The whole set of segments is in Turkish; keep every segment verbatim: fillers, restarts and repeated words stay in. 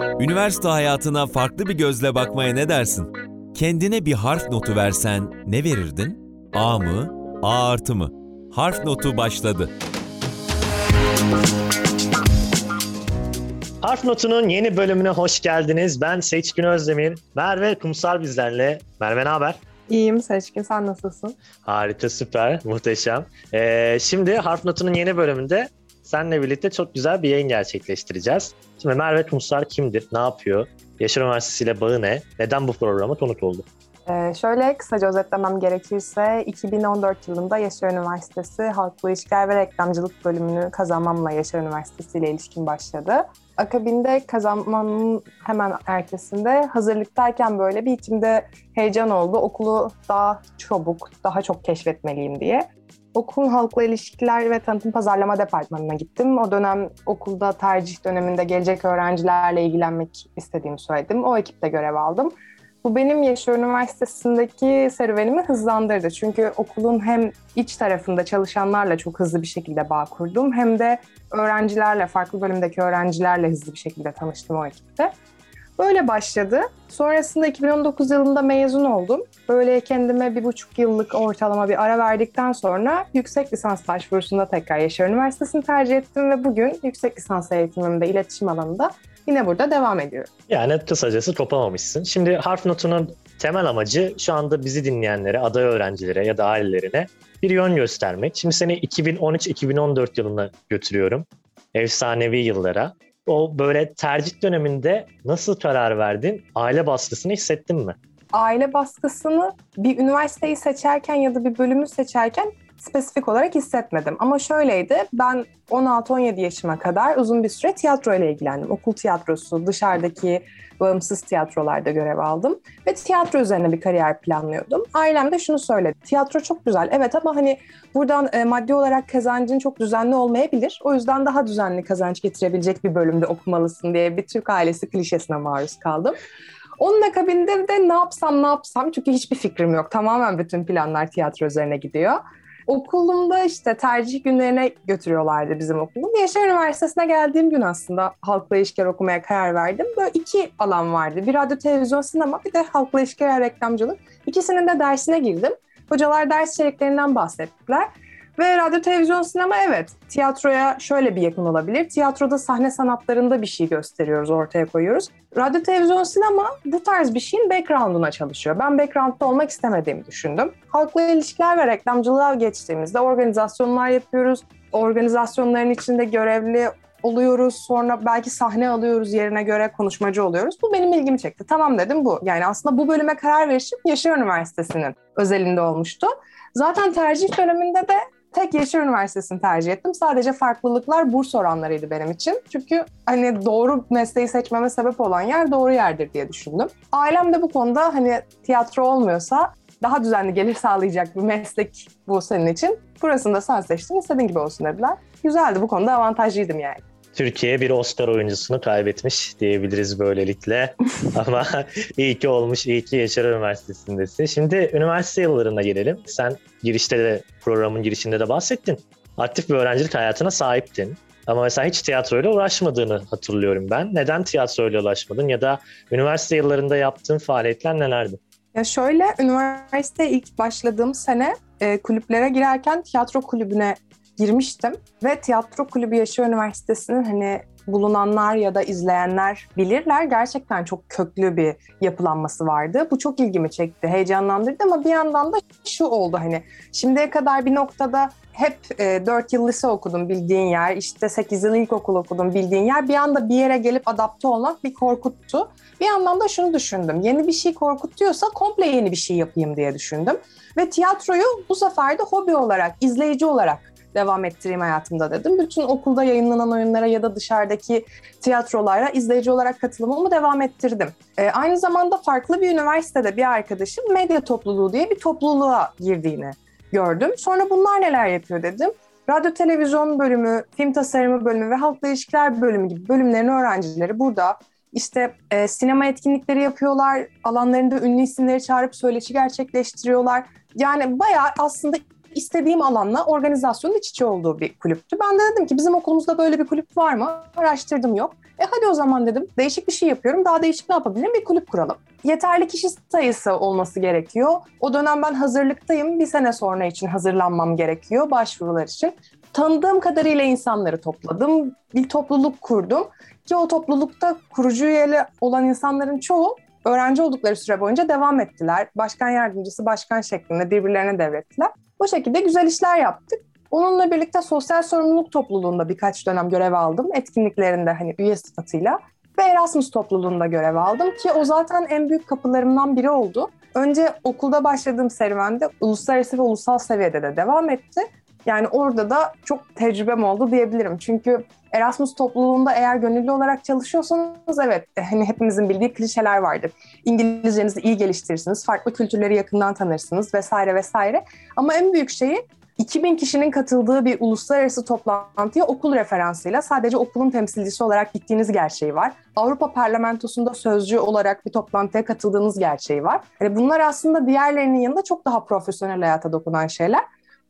Üniversite hayatına farklı bir gözle bakmaya ne dersin? Kendine bir harf notu versen ne verirdin? A mı? A artı mı? Harf notu başladı. Harf Notu'nun yeni bölümüne hoş geldiniz. Ben Seçkin Özdemir. Merve Kumsar bizlerle. Merve, ne haber? İyiyim Seçkin, sen nasılsın? Harika, süper, muhteşem. Ee, şimdi Harf Notu'nun yeni bölümünde seninle birlikte çok güzel bir yayın gerçekleştireceğiz. Şimdi Merve Kumsar kimdir, ne yapıyor, Yaşar Üniversitesi ile bağı ne, neden bu programa konuk oldu? Ee, şöyle kısaca özetlemem gerekirse iki bin on dört yılında Yaşar Üniversitesi Halkla İlişkiler ve Reklamcılık bölümünü kazanmamla Yaşar Üniversitesi ile ilişkim başladı. Akabinde kazanmanın hemen ertesinde hazırlıktayken böyle bir içimde heyecan oldu. Okulu daha çabuk, daha çok keşfetmeliyim diye. Okulun halkla ilişkiler ve tanıtım pazarlama departmanına gittim. O dönem okulda tercih döneminde gelecek öğrencilerle ilgilenmek istediğimi söyledim. O ekipte görev aldım. Bu benim Yaşar Üniversitesi'ndeki serüvenimi hızlandırdı. Çünkü okulun hem iç tarafında çalışanlarla çok hızlı bir şekilde bağ kurdum, hem de öğrencilerle, farklı bölümdeki öğrencilerle hızlı bir şekilde tanıştım o ekipte. Böyle başladı. Sonrasında iki bin on dokuz yılında mezun oldum. Böyle kendime bir buçuk yıllık ortalama bir ara verdikten sonra yüksek lisans başvurusunda tekrar Yaşar Üniversitesi'ni tercih ettim ve bugün yüksek lisans eğitimimde iletişim alanında yine burada devam ediyorum. Yani kısacası kopamamışsın. Şimdi Harf Notu'nun temel amacı şu anda bizi dinleyenlere, aday öğrencilere ya da ailelerine bir yön göstermek. Şimdi seni iki bin on üç iki bin on dört yılına götürüyorum. Efsanevi yıllara. O böyle tercih döneminde nasıl karar verdin? Aile baskısını hissettin mi? Aile baskısını bir üniversiteyi seçerken ya da bir bölümü seçerken spesifik olarak hissetmedim. Ama şöyleydi, ben on altı on yedi yaşıma kadar uzun bir süre tiyatro ile ilgilendim. Okul tiyatrosu, dışarıdaki bağımsız tiyatrolarda görev aldım. Ve tiyatro üzerine bir kariyer planlıyordum. Ailem de şunu söyledi, tiyatro çok güzel, evet ama hani buradan e, maddi olarak kazancın çok düzenli olmayabilir. O yüzden daha düzenli kazanç getirebilecek bir bölümde okumalısın diye bir Türk ailesi klişesine maruz kaldım. Onun akabinde de ne yapsam ne yapsam, çünkü hiçbir fikrim yok. Tamamen bütün planlar tiyatro üzerine gidiyor. Okulumda işte tercih günlerine götürüyorlardı bizim okulum. Yaşar Üniversitesi'ne geldiğim gün aslında halkla ilişkiler okumaya karar verdim. Böyle iki alan vardı. Bir radyo, televizyon, sinema, bir de halkla ilişkiler, reklamcılık. İkisinin de dersine girdim. Hocalar ders içeriklerinden bahsettiler. Ve radyo, televizyon, sinema, evet, tiyatroya şöyle bir yakın olabilir. Tiyatroda sahne sanatlarında bir şey gösteriyoruz, ortaya koyuyoruz. Radyo, televizyon, sinema bu tarz bir şeyin background'una çalışıyor. Ben background'da olmak istemediğimi düşündüm. Halkla ilişkiler ve reklamcılığa geçtiğimizde organizasyonlar yapıyoruz. Organizasyonların içinde görevli oluyoruz. Sonra belki sahne alıyoruz, yerine göre konuşmacı oluyoruz. Bu benim ilgimi çekti. Tamam dedim bu. Yani aslında bu bölüme karar verişim Yaşar Üniversitesi'nin özelinde olmuştu. Zaten tercih döneminde de tek Yaşar Üniversitesi'ni tercih ettim. Sadece farklılıklar burs oranlarıydı benim için. Çünkü hani doğru mesleği seçmeme sebep olan yer doğru yerdir diye düşündüm. Ailem de bu konuda hani tiyatro olmuyorsa daha düzenli gelir sağlayacak bir meslek bu senin için. Burasını da sen seçtin, istediğin gibi olsun dediler. Güzeldi, bu konuda avantajlıydım yani. Türkiye bir Oscar oyuncusunu kaybetmiş diyebiliriz böylelikle. Ama iyi ki olmuş, iyi ki Yaşar Üniversitesi'ndesin. Şimdi üniversite yıllarına gelelim. Sen girişte de, programın girişinde de bahsettin. Aktif bir öğrencilik hayatına sahiptin. Ama mesela hiç tiyatroyla uğraşmadığını hatırlıyorum ben. Neden tiyatroyla uğraşmadın ya da üniversite yıllarında yaptığın faaliyetler nelerdi? Ya şöyle, üniversiteye ilk başladığım sene e, kulüplere girerken tiyatro kulübüne girmiştim ve tiyatro kulübü Yaşar Üniversitesi'nin hani bulunanlar ya da izleyenler bilirler, gerçekten çok köklü bir yapılanması vardı. Bu çok ilgimi çekti, heyecanlandırdı ama bir yandan da şu oldu, hani şimdiye kadar bir noktada hep e, dört yıl lise okudum bildiğin yer, işte sekiz yıl ilkokul okudum bildiğin yer, bir anda bir yere gelip adapte olmak bir korkuttu. Bir yandan da şunu düşündüm, yeni bir şey korkutuyorsa komple yeni bir şey yapayım diye düşündüm ve tiyatroyu bu sefer de hobi olarak, izleyici olarak devam ettireyim hayatımda dedim. Bütün okulda yayınlanan oyunlara ya da dışarıdaki tiyatrolara izleyici olarak katılımımı devam ettirdim. E, aynı zamanda farklı bir üniversitede bir arkadaşım medya topluluğu diye bir topluluğa girdiğini gördüm. Sonra bunlar neler yapıyor dedim. Radyo televizyon bölümü, film tasarımı bölümü ve halkla ilişkiler bölümü gibi bölümlerin öğrencileri burada İşte e, sinema etkinlikleri yapıyorlar, alanlarında ünlü isimleri çağırıp söyleşi gerçekleştiriyorlar. Yani bayağı aslında istediğim alanla organizasyonun iç içe olduğu bir kulüptü. Ben de dedim ki bizim okulumuzda böyle bir kulüp var mı? Araştırdım, yok. E hadi o zaman dedim değişik bir şey yapıyorum. Daha değişik ne yapabilirim? Bir kulüp kuralım. Yeterli kişi sayısı olması gerekiyor. O dönem ben hazırlıktayım. Bir sene sonra için hazırlanmam gerekiyor başvurular için. Tanıdığım kadarıyla insanları topladım. Bir topluluk kurdum ki o toplulukta kurucu üyeli olan insanların çoğu öğrenci oldukları süre boyunca devam ettiler. Başkan yardımcısı, başkan şeklinde birbirlerine devrettiler. O şekilde güzel işler yaptık. Onunla birlikte sosyal sorumluluk topluluğunda birkaç dönem görev aldım. Etkinliklerinde hani üye sıfatıyla ve Erasmus topluluğunda görev aldım ki o zaten en büyük kapılarımdan biri oldu. Önce okulda başladığım serüvende uluslararası ve ulusal seviyede de devam etti. Yani orada da çok tecrübem oldu diyebilirim. Çünkü Erasmus topluluğunda eğer gönüllü olarak çalışıyorsanız evet hani hepimizin bildiği klişeler vardır. İngilizcenizi iyi geliştirirsiniz, farklı kültürleri yakından tanırsınız vesaire vesaire. Ama en büyük şeyi iki bin kişinin katıldığı bir uluslararası toplantıya okul referansıyla sadece okulun temsilcisi olarak gittiğiniz gerçeği var. Avrupa Parlamentosu'nda sözcü olarak bir toplantıya katıldığınız gerçeği var. Yani bunlar aslında diğerlerinin yanında çok daha profesyonel hayata dokunan şeyler.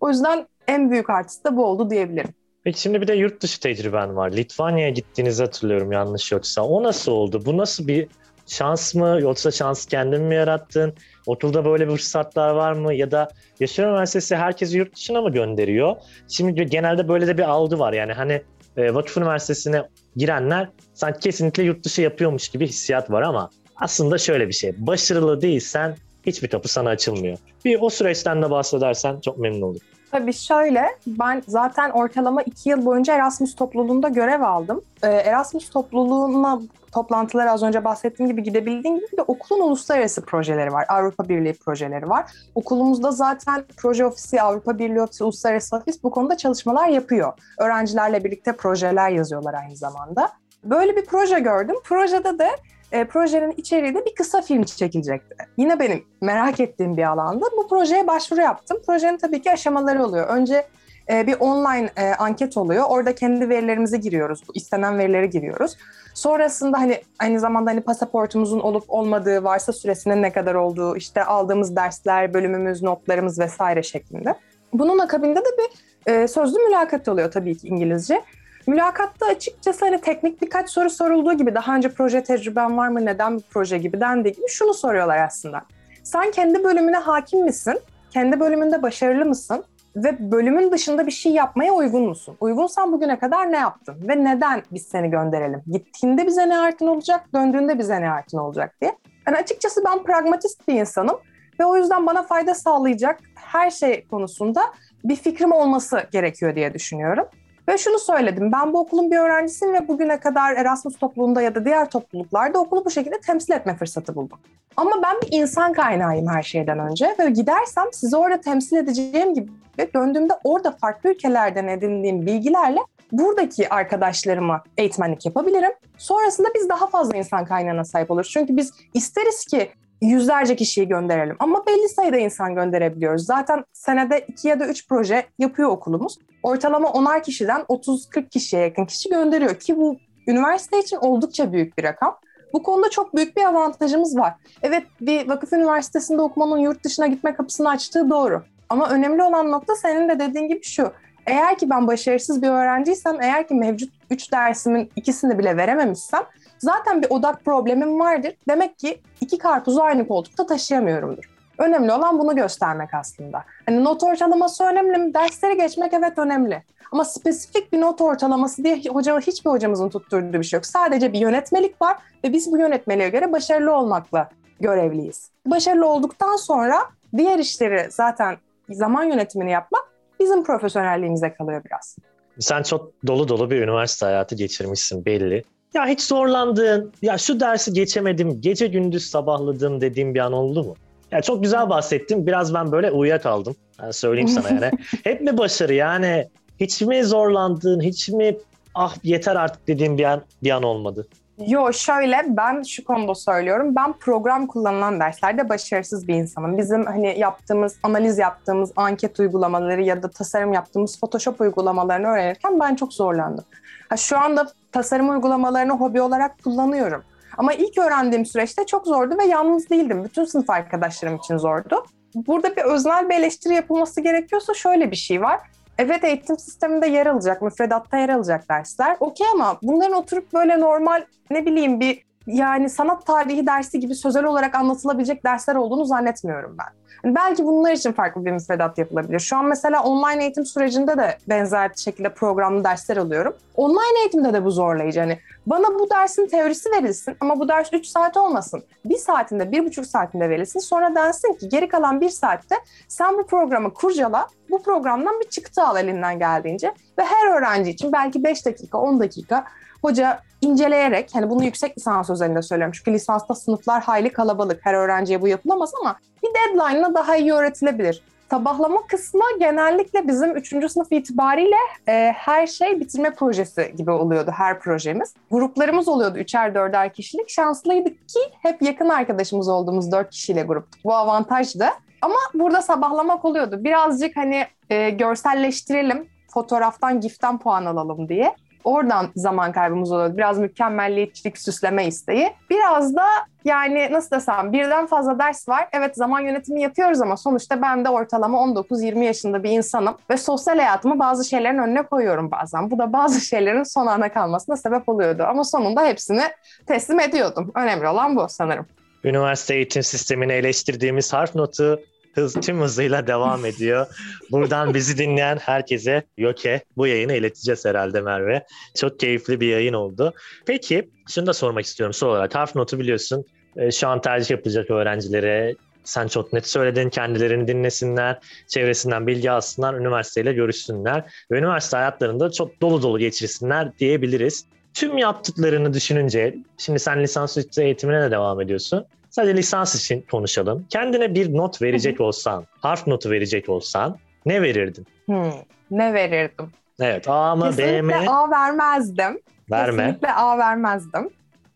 O yüzden en büyük artısı da bu oldu diyebilirim. Peki şimdi bir de yurt dışı tecrüben var. Litvanya'ya gittiğinizi hatırlıyorum yanlış yoksa. O nasıl oldu? Bu nasıl bir şans mı? Yoksa şansı kendin mi yarattın? Okulda böyle bir fırsatlar var mı? Ya da Yaşar Üniversitesi herkesi yurt dışına mı gönderiyor? Şimdi genelde böyle de bir algı var. Yani hani e, vakıf üniversitesine girenler sanki kesinlikle yurt dışı yapıyormuş gibi hissiyat var ama aslında şöyle bir şey. Başarılı değilsen hiçbir kapı sana açılmıyor. Bir o süreçten de bahsedersen çok memnun olurum. Tabii şöyle, ben zaten ortalama iki yıl boyunca Erasmus topluluğunda görev aldım. Erasmus topluluğuna toplantılara az önce bahsettiğim gibi gidebildiğim gibi de okulun uluslararası projeleri var. Avrupa Birliği projeleri var. Okulumuzda zaten proje ofisi, Avrupa Birliği ofisi, uluslararası ofis bu konuda çalışmalar yapıyor. Öğrencilerle birlikte projeler yazıyorlar aynı zamanda. Böyle bir proje gördüm. Projede de E, projenin içeriği de bir kısa film çekilecekti. Yine benim merak ettiğim bir alanda bu projeye başvuru yaptım. Projenin tabii ki aşamaları oluyor. Önce e, bir online e, anket oluyor. Orada kendi verilerimizi giriyoruz. Bu istenen verileri giriyoruz. Sonrasında hani aynı zamanda hani pasaportumuzun olup olmadığı, varsa süresinin ne kadar olduğu, işte aldığımız dersler, bölümümüz, notlarımız vesaire şeklinde. Bunun akabinde de bir e, sözlü mülakat oluyor tabii ki İngilizce. Mülakatta açıkçası hani teknik birkaç soru sorulduğu gibi daha önce proje tecrüben var mı, neden bir proje gibi dendiği gibi şunu soruyorlar aslında. Sen kendi bölümüne hakim misin? Kendi bölümünde başarılı mısın? Ve bölümün dışında bir şey yapmaya uygun musun? Uygunsan bugüne kadar ne yaptın? Ve neden biz seni gönderelim? Gittiğinde bize ne artın olacak, döndüğünde bize ne artın olacak diye. Yani açıkçası ben pragmatist bir insanım ve o yüzden bana fayda sağlayacak her şey konusunda bir fikrim olması gerekiyor diye düşünüyorum. Ve şunu söyledim, ben bu okulun bir öğrencisiyim ve bugüne kadar Erasmus topluluğunda ya da diğer topluluklarda okulu bu şekilde temsil etme fırsatı buldum. Ama ben bir insan kaynağıyım her şeyden önce ve gidersem sizi orada temsil edeceğim gibi döndüğümde orada farklı ülkelerden edindiğim bilgilerle buradaki arkadaşlarıma eğitmenlik yapabilirim. Sonrasında biz daha fazla insan kaynağına sahip oluruz. Çünkü biz isteriz ki yüzlerce kişiyi gönderelim ama belli sayıda insan gönderebiliyoruz. Zaten senede iki ya da üç proje yapıyor okulumuz. Ortalama onar kişiden otuz kırk kişiye yakın kişi gönderiyor ki bu üniversite için oldukça büyük bir rakam. Bu konuda çok büyük bir avantajımız var. Evet, bir vakıf üniversitesinde okumanın yurt dışına gitme kapısını açtığı doğru. Ama önemli olan nokta senin de dediğin gibi şu. Eğer ki ben başarısız bir öğrenciysem, eğer ki mevcut üç dersimin ikisini bile verememişsem zaten bir odak problemim vardır. Demek ki iki karpuzu aynı koltukta taşıyamıyorumdur. Önemli olan bunu göstermek aslında. Hani not ortalaması önemli mi? Dersleri geçmek evet önemli. Ama spesifik bir not ortalaması diye hocam, hiçbir hocamızın tutturduğu bir şey yok. Sadece bir yönetmelik var ve biz bu yönetmeliğe göre başarılı olmakla görevliyiz. Başarılı olduktan sonra diğer işleri, zaten zaman yönetimini yapmak bizim profesyonelliğimize kalıyor biraz. Sen çok dolu dolu bir üniversite hayatı geçirmişsin belli. Ya hiç zorlandığın, ya şu dersi geçemedim, gece gündüz sabahladım dediğin bir an oldu mu? Ya çok güzel bahsettim. Biraz ben böyle uyuyakaldım. Yani söyleyeyim sana yani. Hep mi başarı yani? Hiç mi zorlandığın, hiç mi ah yeter artık dediğin bir an, bir an olmadı? Yo, şöyle, ben şu konuda söylüyorum. Ben program kullanılan derslerde başarısız bir insanım. Bizim hani yaptığımız, analiz yaptığımız anket uygulamaları ya da tasarım yaptığımız Photoshop uygulamalarını öğrenirken ben çok zorlandım. Ha, şu anda tasarım uygulamalarını hobi olarak kullanıyorum. Ama ilk öğrendiğim süreçte çok zordu ve yalnız değildim. Bütün sınıf arkadaşlarım için zordu. Burada bir öznel bir eleştiri yapılması gerekiyorsa şöyle bir şey var. Evet, eğitim sisteminde yer alacak, müfredatta yer alacak dersler. Okey, ama bunların oturup böyle normal ne bileyim bir yani sanat tarihi dersi gibi sözel olarak anlatılabilecek dersler olduğunu zannetmiyorum ben. Yani belki bunlar için farklı bir müfredat yapılabilir. Şu an mesela online eğitim sürecinde de benzer şekilde programlı dersler alıyorum. Online eğitimde de bu zorlayıcı. Hani bana bu dersin teorisi verilsin ama bu ders üç saat olmasın. bir saatinde, bir buçuk saatinde verilsin. Sonra densin ki geri kalan bir saatte sen bu programı kurcala, bu programdan bir çıktı al elinden geldiğince. Ve her öğrenci için belki beş dakika, on dakika hoca inceleyerek, hani bunu yüksek lisans özelinde söylüyorum çünkü lisansta sınıflar hayli kalabalık, her öğrenciye bu yapılamaz ama bir deadline'la daha iyi öğretilebilir. Tabahlama kısmı genellikle bizim üçüncü sınıf itibariyle e, her şey bitirme projesi gibi oluyordu her projemiz. Gruplarımız oluyordu üçer dörder kişilik. Şanslıydık ki hep yakın arkadaşımız olduğumuz dört kişiyle gruptuk. Bu avantajdı. Ama burada sabahlamak oluyordu. Birazcık hani e, görselleştirelim, fotoğraftan, giften puan alalım diye. Oradan zaman kaybımız oluyordu. Biraz mükemmelliyetçilik, süsleme isteği. Biraz da yani nasıl desem birden fazla ders var. Evet, zaman yönetimi yapıyoruz ama sonuçta ben de ortalama on dokuz yirmi yaşında bir insanım. Ve sosyal hayatımı bazı şeylerin önüne koyuyorum bazen. Bu da bazı şeylerin son ana kalmasına sebep oluyordu. Ama sonunda hepsini teslim ediyordum. Önemli olan bu sanırım. Üniversite eğitim sistemini eleştirdiğimiz harf notu hız, tüm hızıyla devam ediyor. Buradan bizi dinleyen herkese YÖK'e bu yayını ileteceğiz herhalde Merve. Çok keyifli bir yayın oldu. Peki şunu da sormak istiyorum son olarak. Harf notu biliyorsun şu an tercih yapacak öğrencilere sen çok net söyledin. Kendilerini dinlesinler, çevresinden bilgi alsınlar, üniversiteyle görüşsünler ve üniversite hayatlarında çok dolu dolu geçirsinler diyebiliriz. Tüm yaptıklarını düşününce, şimdi sen lisansüstü eğitimine de devam ediyorsun. Sadece lisans için konuşalım. Kendine bir not verecek olsan, harf notu verecek olsan ne verirdin? Hmm, ne verirdim? Evet, A mı, kesinlikle B mi? Kesinlikle A vermezdim. Verme. Kesinlikle A vermezdim.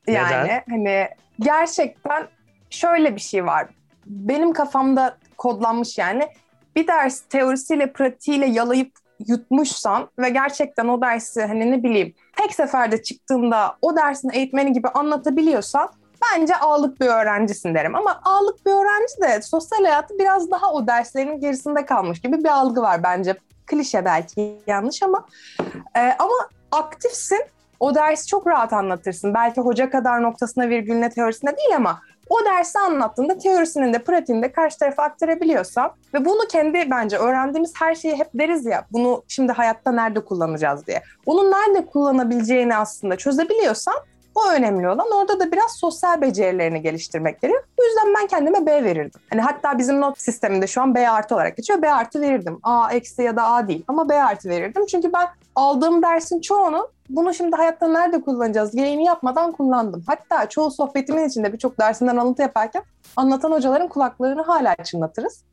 Yani neden? Hani gerçekten şöyle bir şey var. Benim kafamda kodlanmış yani. Bir ders teorisiyle, pratiğiyle yalayıp yutmuşsan ve gerçekten o dersi hani ne bileyim tek seferde çıktığında o dersin eğitmeni gibi anlatabiliyorsan bence A'lık bir öğrencisin derim. Ama A'lık bir öğrenci de sosyal hayatı biraz daha o derslerin gerisinde kalmış gibi bir algı var bence. Klişe belki, yanlış ama. Ee, ama aktifsin, o dersi çok rahat anlatırsın. Belki hoca kadar noktasına virgülüne teorisine değil ama o dersi anlattığında teorisinin de pratiğinde karşı tarafa aktarabiliyorsan ve bunu kendi bence öğrendiğimiz her şeyi hep deriz ya bunu şimdi hayatta nerede kullanacağız diye. Onun nerede kullanabileceğini aslında çözebiliyorsan o önemli olan. Orada da biraz sosyal becerilerini geliştirmek gerekiyor. Bu yüzden ben kendime B verirdim. Hani hatta bizim not sisteminde şu an B artı olarak geçiyor. B artı verirdim. A eksi ya da A değil ama B artı verirdim. Çünkü ben aldığım dersin çoğunu bunu şimdi hayatta nerede kullanacağız gereğini yapmadan kullandım. Hatta çoğu sohbetimin içinde birçok dersinden alıntı yaparken anlatan hocaların kulaklarını hala çınlatırız.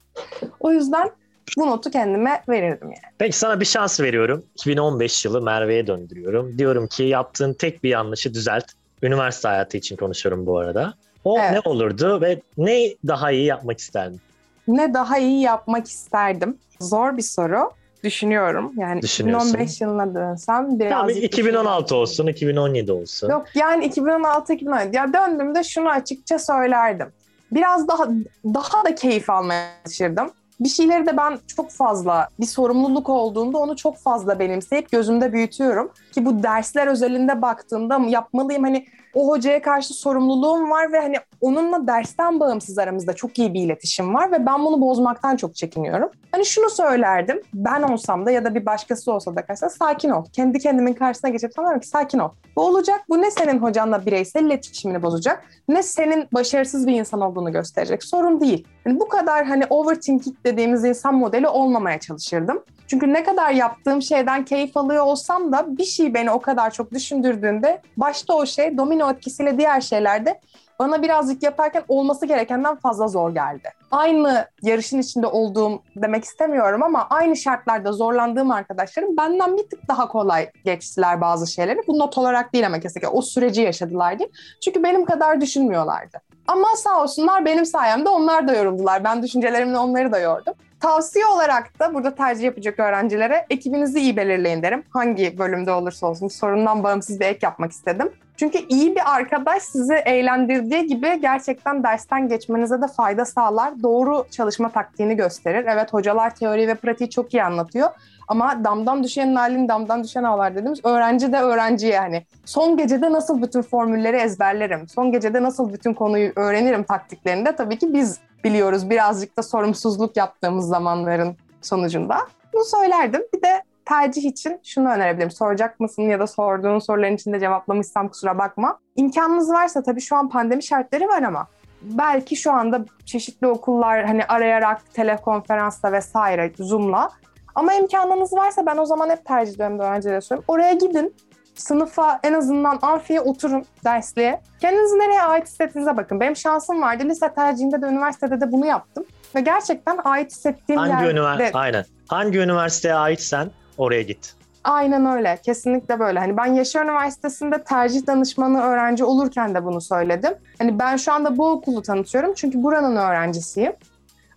O yüzden bu notu kendime verirdim yani. Peki sana bir şans veriyorum. iki bin on beş yılı Merve'ye döndürüyorum. Diyorum ki yaptığın tek bir yanlışı düzelt. Üniversite hayatı için konuşuyorum bu arada. O evet. Ne olurdu ve ne daha iyi yapmak isterdin? Ne daha iyi yapmak isterdim? Zor bir soru. Düşünüyorum. Yani iki bin on beş yılına dönsem biraz... iki bin on altı olsun, iki bin on yedi olsun. Yok yani iki bin on altı iki bin on yedi. Ya döndüğümde şunu açıkça söylerdim. Biraz daha daha da keyif almaya çalışırdım. Bir şeyleri de ben çok fazla, bir sorumluluk olduğunda onu çok fazla benimseyip gözümde büyütüyorum. Ki bu dersler özelinde baktığımda yapmalıyım hani o hocaya karşı sorumluluğum var ve hani onunla dersten bağımsız aramızda çok iyi bir iletişim var ve ben bunu bozmaktan çok çekiniyorum. Hani şunu söylerdim, ben olsam da ya da bir başkası olsa da karşısında sakin ol. Kendi kendimin karşısına geçip sanırım ki sakin ol. Bu olacak, bu ne senin hocanla bireysel iletişimini bozacak, ne senin başarısız bir insan olduğunu gösterecek. Sorun değil. Yani bu kadar hani overthinking dediğimiz insan modeli olmamaya çalışırdım. Çünkü ne kadar yaptığım şeyden keyif alıyor olsam da bir şey beni o kadar çok düşündürdüğünde başta o şey domino etkisiyle diğer şeylerde bana birazcık yaparken olması gerekenden fazla zor geldi. Aynı yarışın içinde olduğum demek istemiyorum ama aynı şartlarda zorlandığım arkadaşlarım benden bir tık daha kolay geçtiler bazı şeyleri. Bu not olarak değil ama kesinlikle o süreci yaşadılar diyeyim. Çünkü benim kadar düşünmüyorlardı. Ama sağ olsunlar benim sayemde onlar da yoruldular. Ben düşüncelerimle onları da yordum. Tavsiye olarak da burada tercih yapacak öğrencilere ekibinizi iyi belirleyin derim. Hangi bölümde olursa olsun sorundan bağımsız bir ek yapmak istedim. Çünkü iyi bir arkadaş sizi eğlendirdiği gibi gerçekten dersten geçmenize de fayda sağlar. Doğru çalışma taktiğini gösterir. Evet, hocalar teori ve pratiği çok iyi anlatıyor. Ama damdan düşen halin damdan düşen ağlar dediğimiz öğrenci de öğrenci yani. Son gecede nasıl bütün formülleri ezberlerim? Son gecede nasıl bütün konuyu öğrenirim taktiklerini de tabii ki biz biliyoruz. Birazcık da sorumsuzluk yaptığımız zamanların sonucunda. Bunu söylerdim. Bir de tercih için şunu önerebilirim. Soracak mısın ya da sorduğun soruların içinde cevaplamışsam kusura bakma. İmkanınız varsa tabii şu an pandemi şartları var ama belki şu anda çeşitli okullar hani arayarak telekonferansla vesaire Zoom'la ama imkanınız varsa ben o zaman hep tercih döneminde öğrencilere söylüyorum. Oraya gidin. Sınıfa, en azından amfiye oturun dersliğe. Kendinizi nereye ait hissettiğinize bakın. Benim şansım vardı. Lise tercihinde de üniversitede de bunu yaptım. Ve gerçekten ait hissettiğim hangi yerde... Ünivers- Aynen. Hangi üniversiteye aitsen oraya git. Aynen öyle. Kesinlikle böyle. Hani ben Yaşar Üniversitesi'nde tercih danışmanı öğrenci olurken de bunu söyledim. Hani ben şu anda bu okulu tanıtıyorum çünkü buranın öğrencisiyim.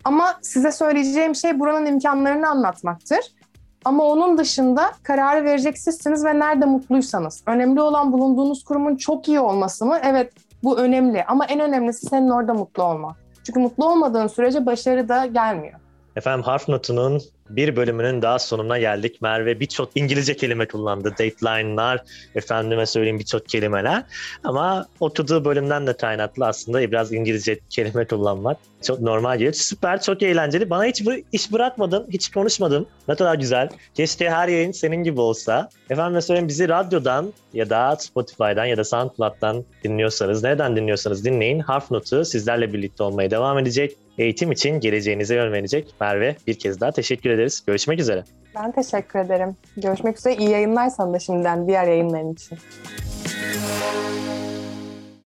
Ama size söyleyeceğim şey buranın imkanlarını anlatmaktır. Ama onun dışında kararı verecek sizsiniz ve nerede mutluysanız. Önemli olan bulunduğunuz kurumun çok iyi olması mı? Evet, bu önemli ama en önemlisi senin orada mutlu olman. Çünkü mutlu olmadığın sürece başarı da gelmiyor. Efendim, Harf Notu'nun bir bölümünün daha sonuna geldik. Merve birçok İngilizce kelime kullandı. Dateline'lar, efendime söyleyeyim birçok kelimeler. Ama oturduğu bölümden de kaynaklı aslında biraz İngilizce kelime kullanmak çok normal geliyor. Süper, çok eğlenceli. Bana hiç iş bırakmadın, hiç konuşmadın. Ne kadar güzel. Keşke her yayın senin gibi olsa. Efendime söyleyeyim, bizi radyodan ya da Spotify'dan ya da SoundCloud'dan dinliyorsanız, nereden dinliyorsanız dinleyin. Harf Notu sizlerle birlikte olmaya devam edecek. Eğitim için geleceğinize yönlenecek. Merve, bir kez daha teşekkür ederiz. Görüşmek üzere. Ben teşekkür ederim. Görüşmek üzere. İyi yayınlar sana da şimdiden diğer yayınların için.